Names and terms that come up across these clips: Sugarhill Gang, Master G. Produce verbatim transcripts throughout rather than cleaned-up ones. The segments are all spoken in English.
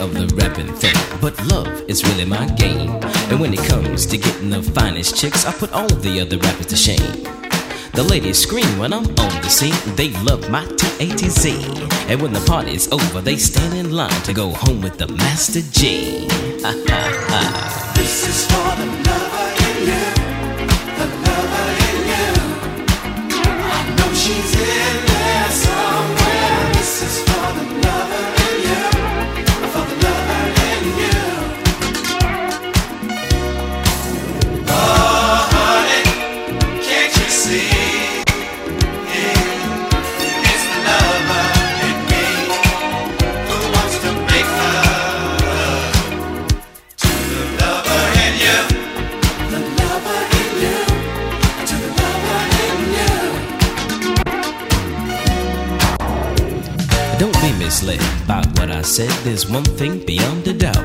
of the rapping thing, but love is really my game. And when it comes to getting the finest chicks, I put all the other rappers to shame. The ladies scream when I'm on the scene. They love my T A T Z. And when the party's over, they stand in line to go home with the Master G. Ha ha ha. This is for the lover in you, the lover in you. I know she's in there somewhere. This is for the lover in you, for the lover in you. Oh honey, can't you see? Misled by what I said, there's one thing beyond a doubt.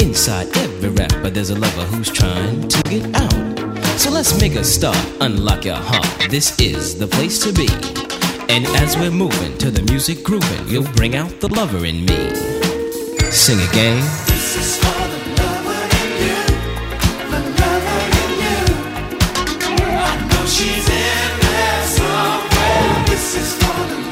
Inside every rapper, there's a lover who's trying to get out. So let's make a start, unlock your heart. This is the place to be. And as we're moving to the music grooving, you'll bring out the lover in me. Sing again. This is for the lover in you, the lover in you. I know she's in there somewhere. This is for the lover.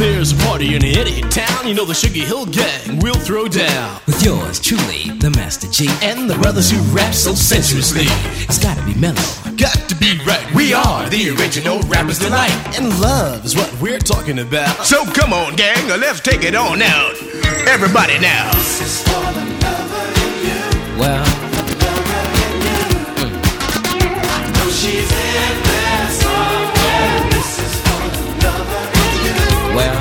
There's a party in any town, you know the Sugarhill Gang will throw down. With yours truly, the Master G, and the brothers who rap so sensuously. It's gotta be mellow, got to be right. We are the original rappers tonight, and love is what we're talking about. So come on, gang, let's take it on out. Everybody now. This is for the lover in you. Well, the lover in you. Mm. I know she's in there somewhere. This is for the lover in you. Well,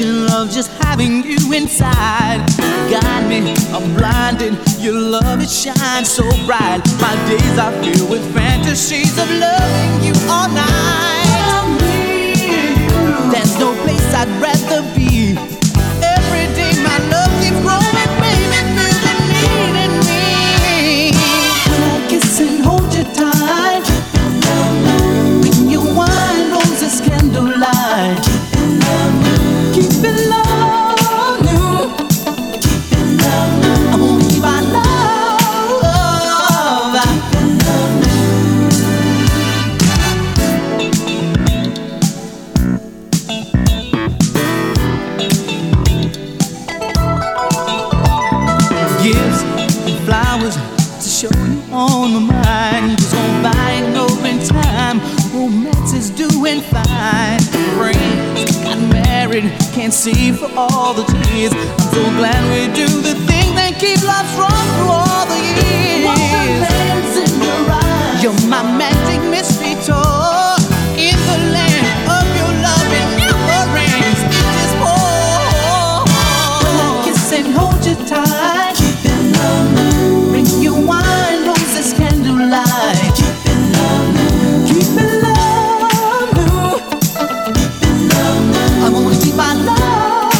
illusion of just having you inside. Guide me, I'm blinded, your love it shines so bright. My days are filled with fantasies of loving you all night. There's no place I'd rather be. Every day my love keeps growing, baby, feel the need in me. When I kiss and hold you tight, when your wine rolls a candlelight, keep it love you, keep it love you. I won't keep my love, I on the mind, just on buying open time. Romance is doing fine. Friends got married, can't see for all the tears. I'm so glad we do the things that keep love strong through all the years. What's the lens in your eyes? You're my magic mystery toy in the land of your love and your rings. It is more. When I kiss and hold you tight, keep in love. Bring you wine. Light. Keep it love, keep it love, keep it love. I wanna keep my love,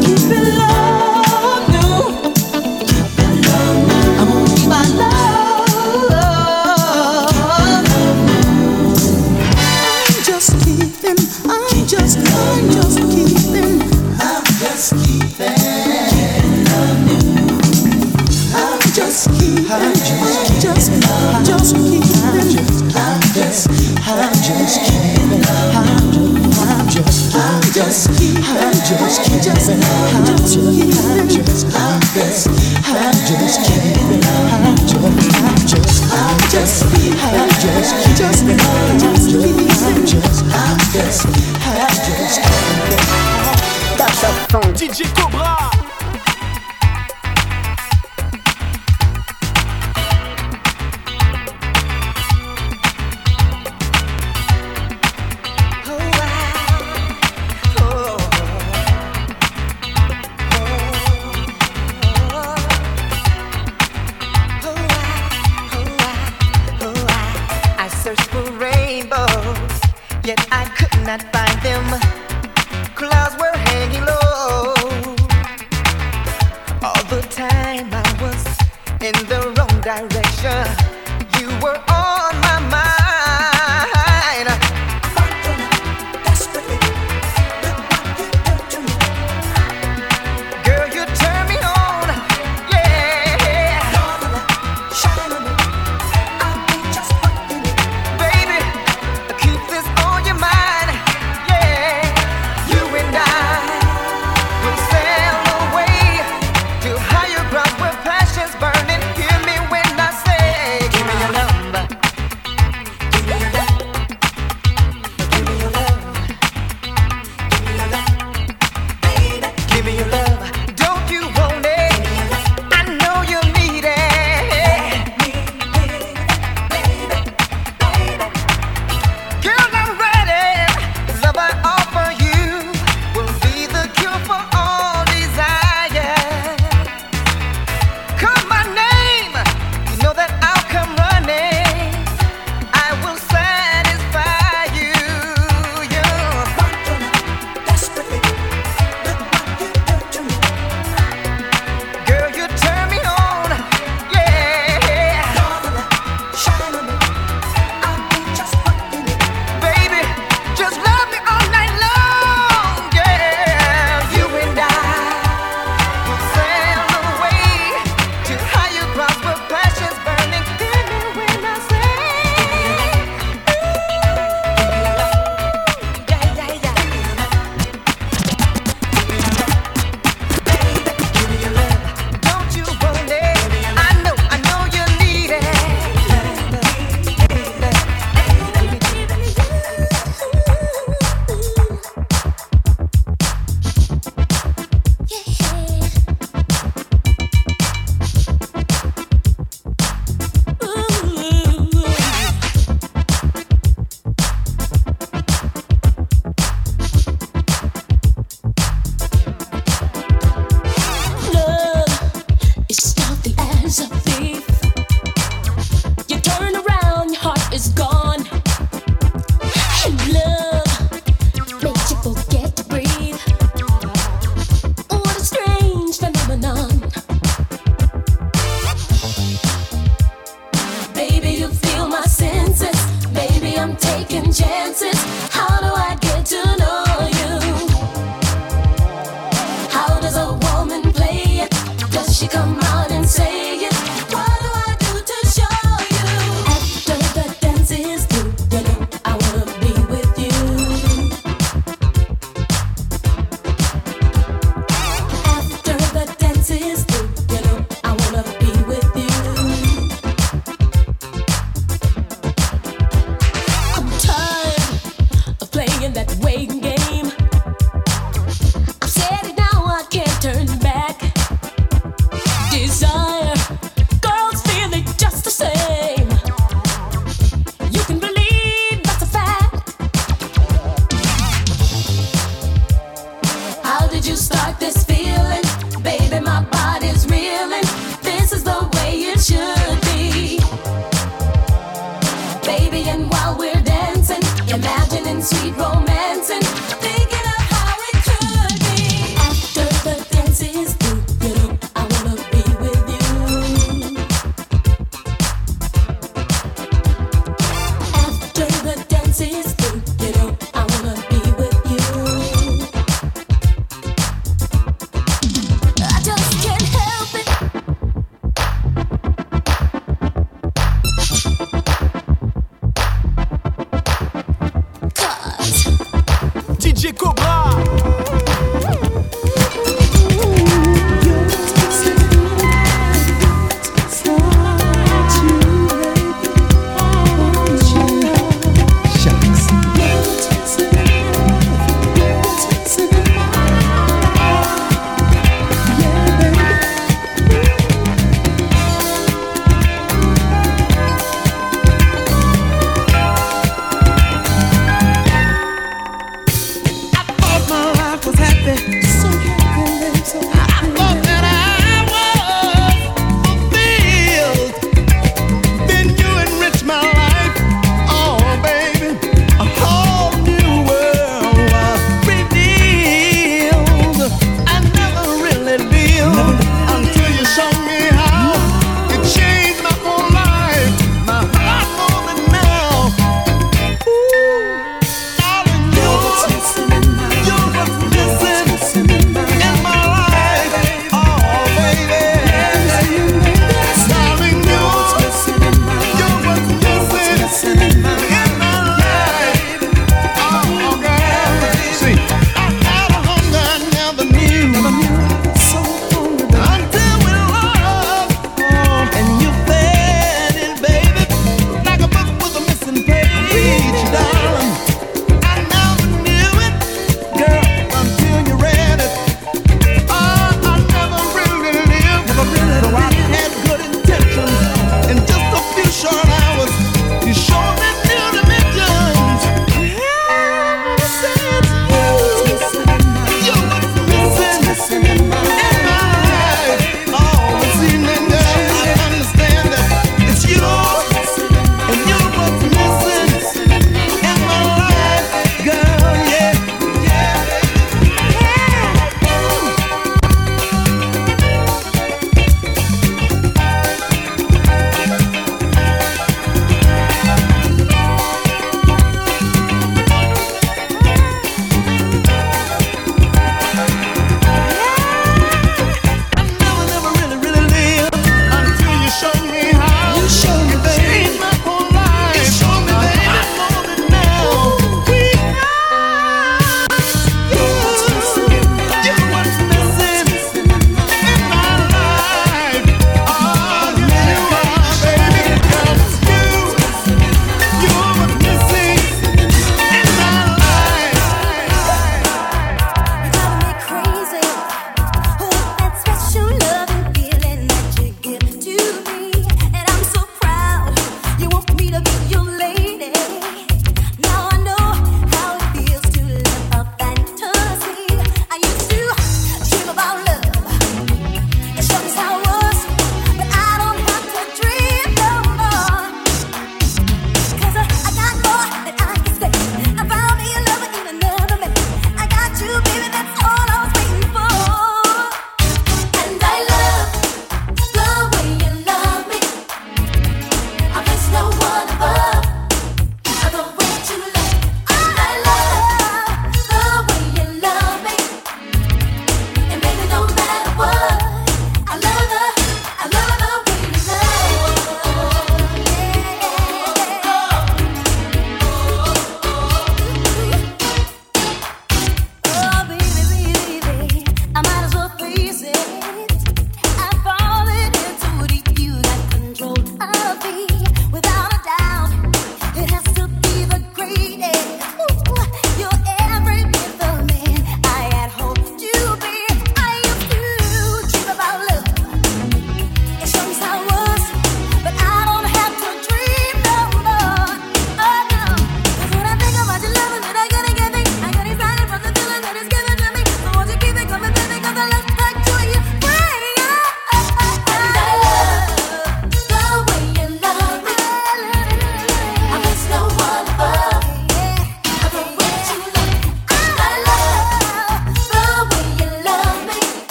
keep it love, keep it love. I wanna keep my love. I'm just keeping, I'm just, I'm just keeping, I'm just keeping. I'm just keeping, I'm just keeping, I'm just keeping, I'm just keeping, I'm just, I'm just keeping, I'm just keeping, I'm just keeping, I'm just, I'm just, I'm just keeping, I'm just, I'm just keeping, I'm just, I'm just keeping, I'm just, I'm just, I'm just keeping. That's a fun D J Cobra.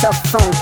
the funk.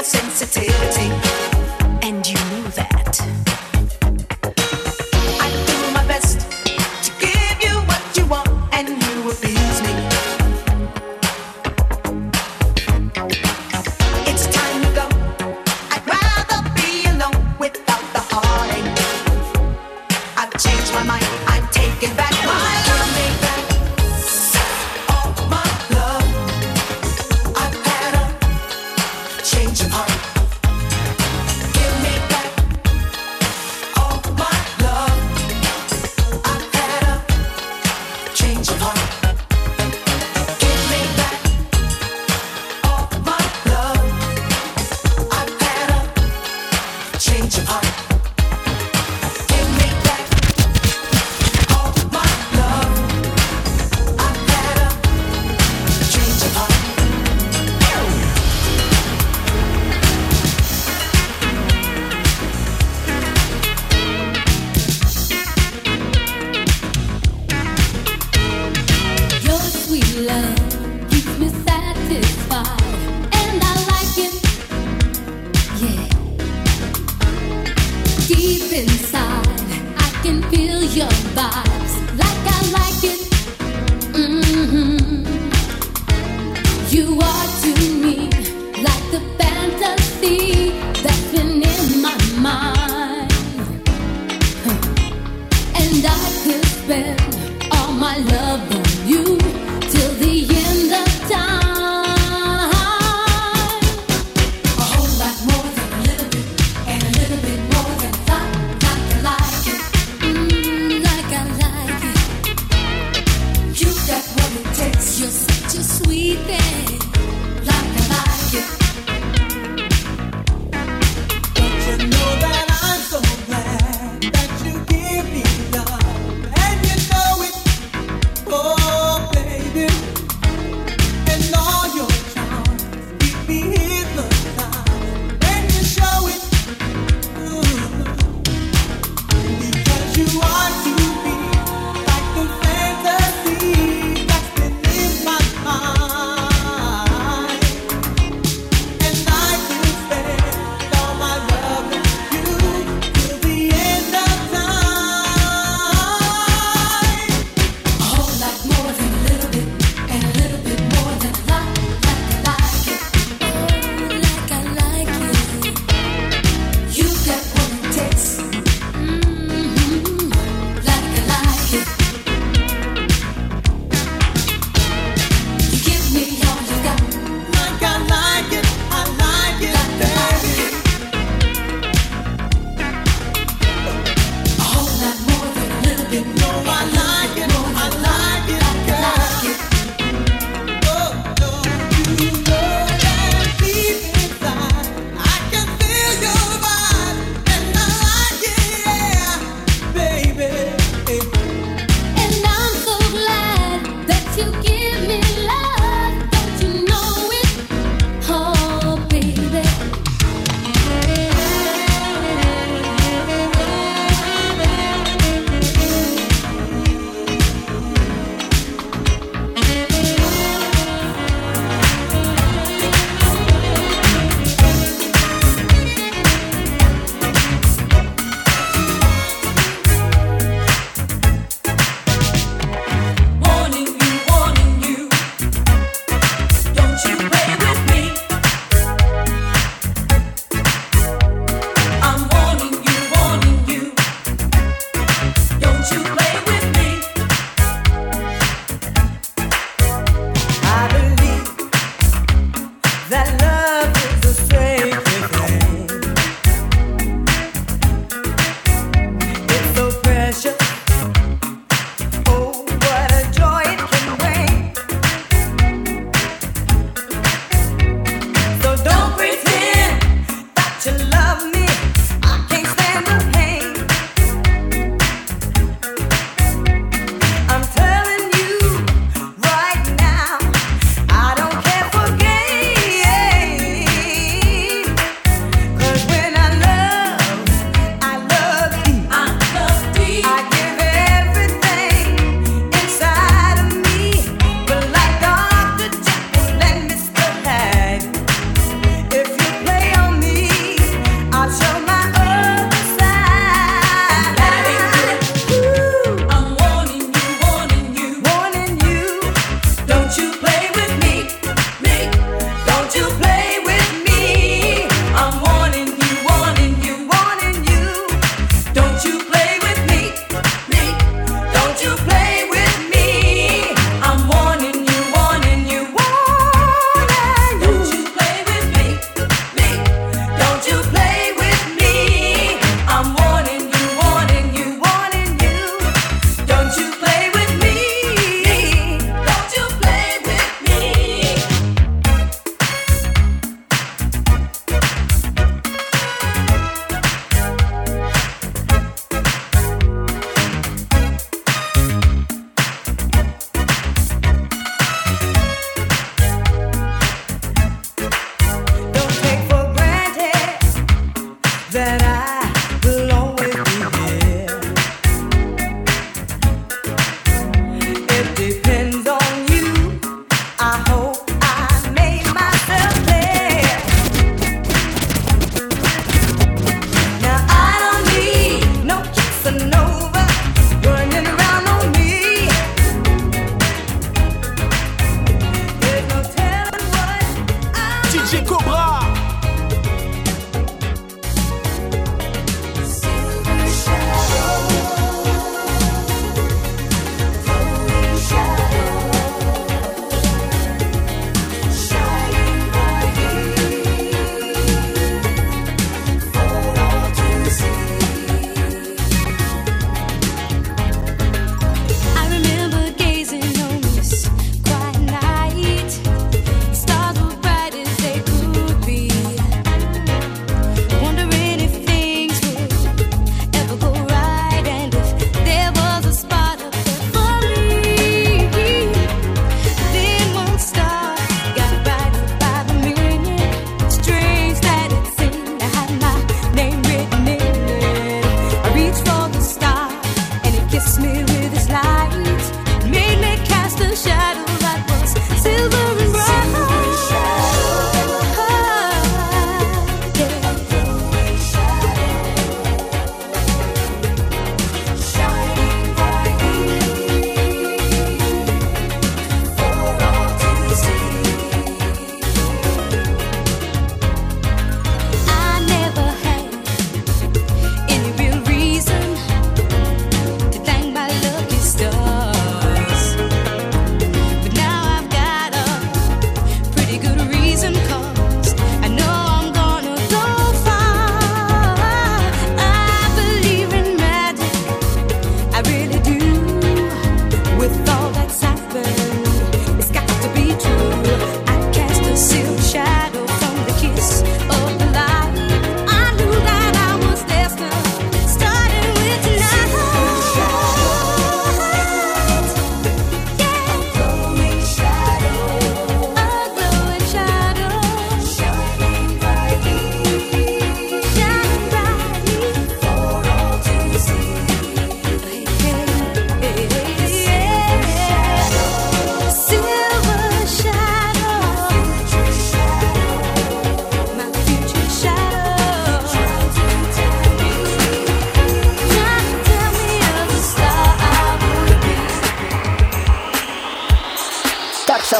about sensitivity, and you know that. I do my best to give you what you want, and you abuse me. It's time to go. I'd rather be alone without the heartache. I've changed my mind. I'm taking back my life. Play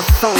love song.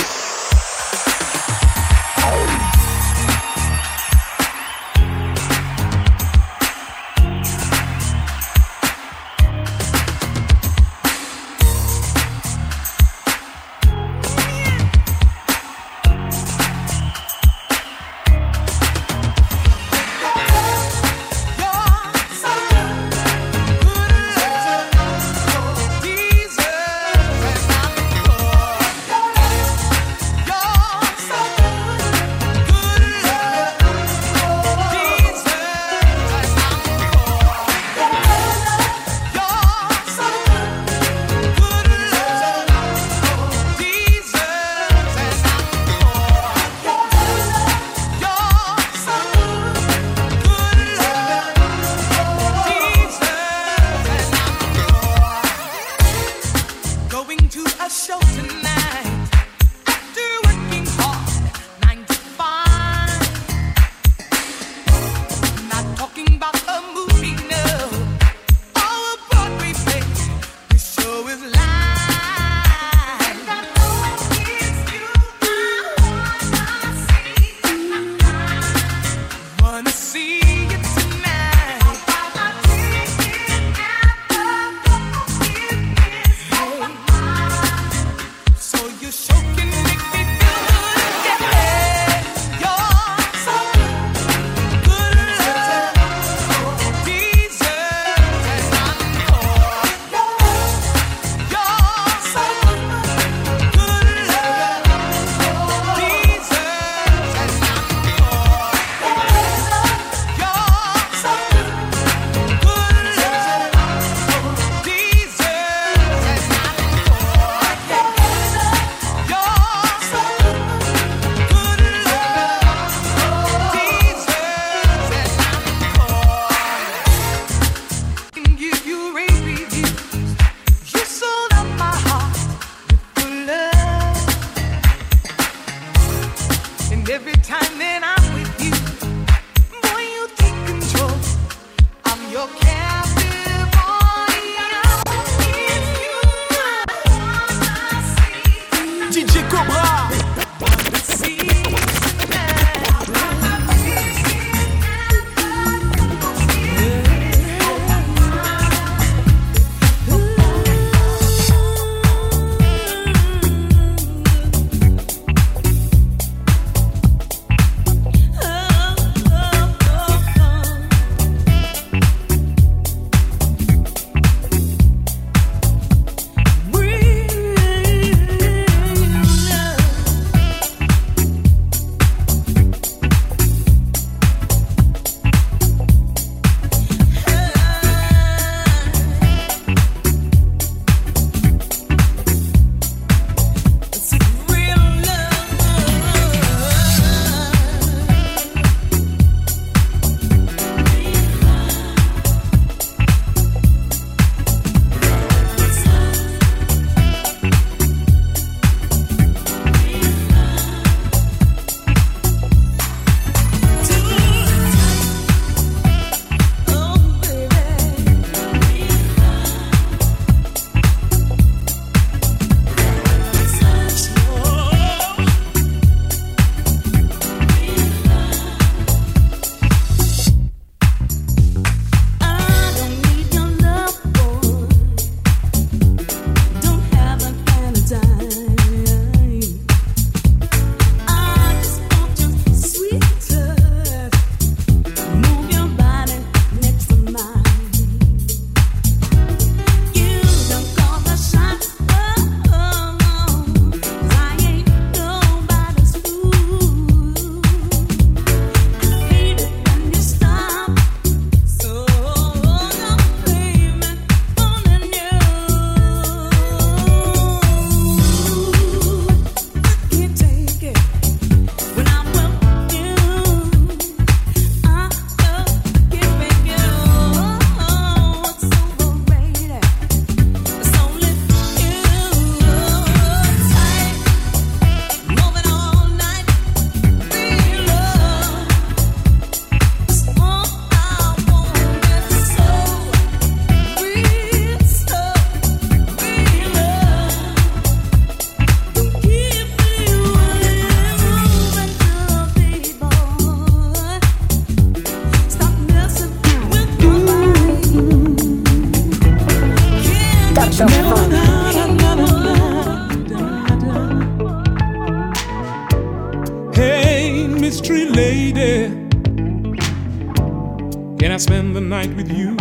Can I spend the night with you?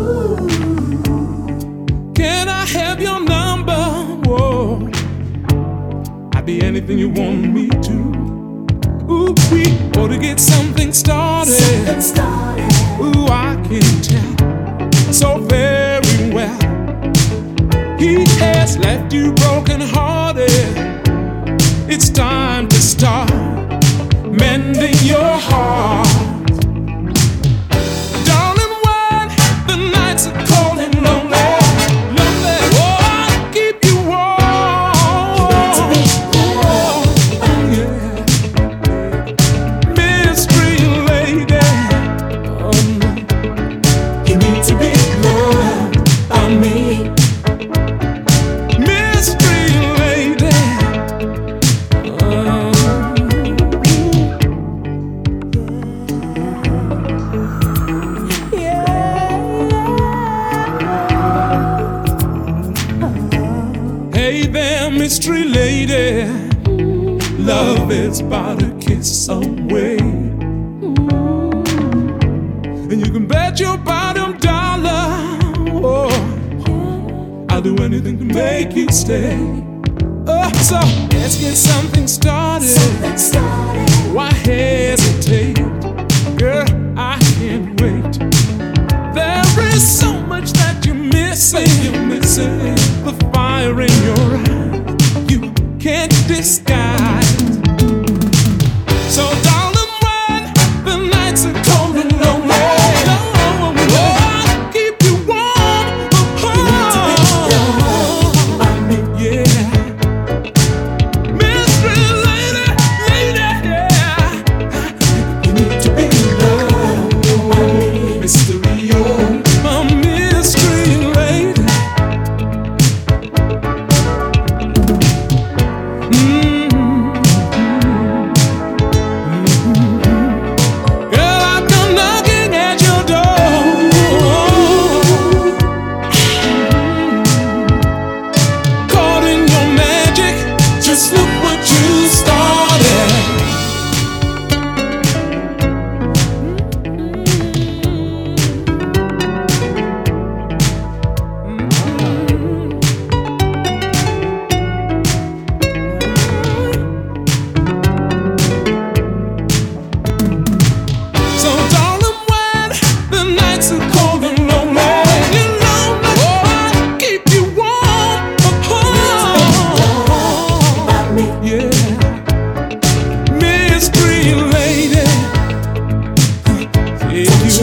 Ooh. Can I have your number? Whoa. I'd be anything you want me to. Ooh, we ought to get something started. Something started. Ooh, I can tell so very well. He has left you broken hearted. It's time to start mending your heart. Mystery lady, love is about a kiss away. And you can bet your bottom dollar, oh, I'll do anything to make you stay. Oh, so let's get something started. Something started. Why hesitate? Girl, I can't wait. There is so much that you're missing. You're missing the fire in your eyes. Can't disguise. So darling, when the nights are cold and lonely, oh, I'll keep you warm. Oh, I mean, yeah, mystery lady, lady, yeah. You need to be loved, oh, oh, mystery, oh, my mystery lady.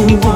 You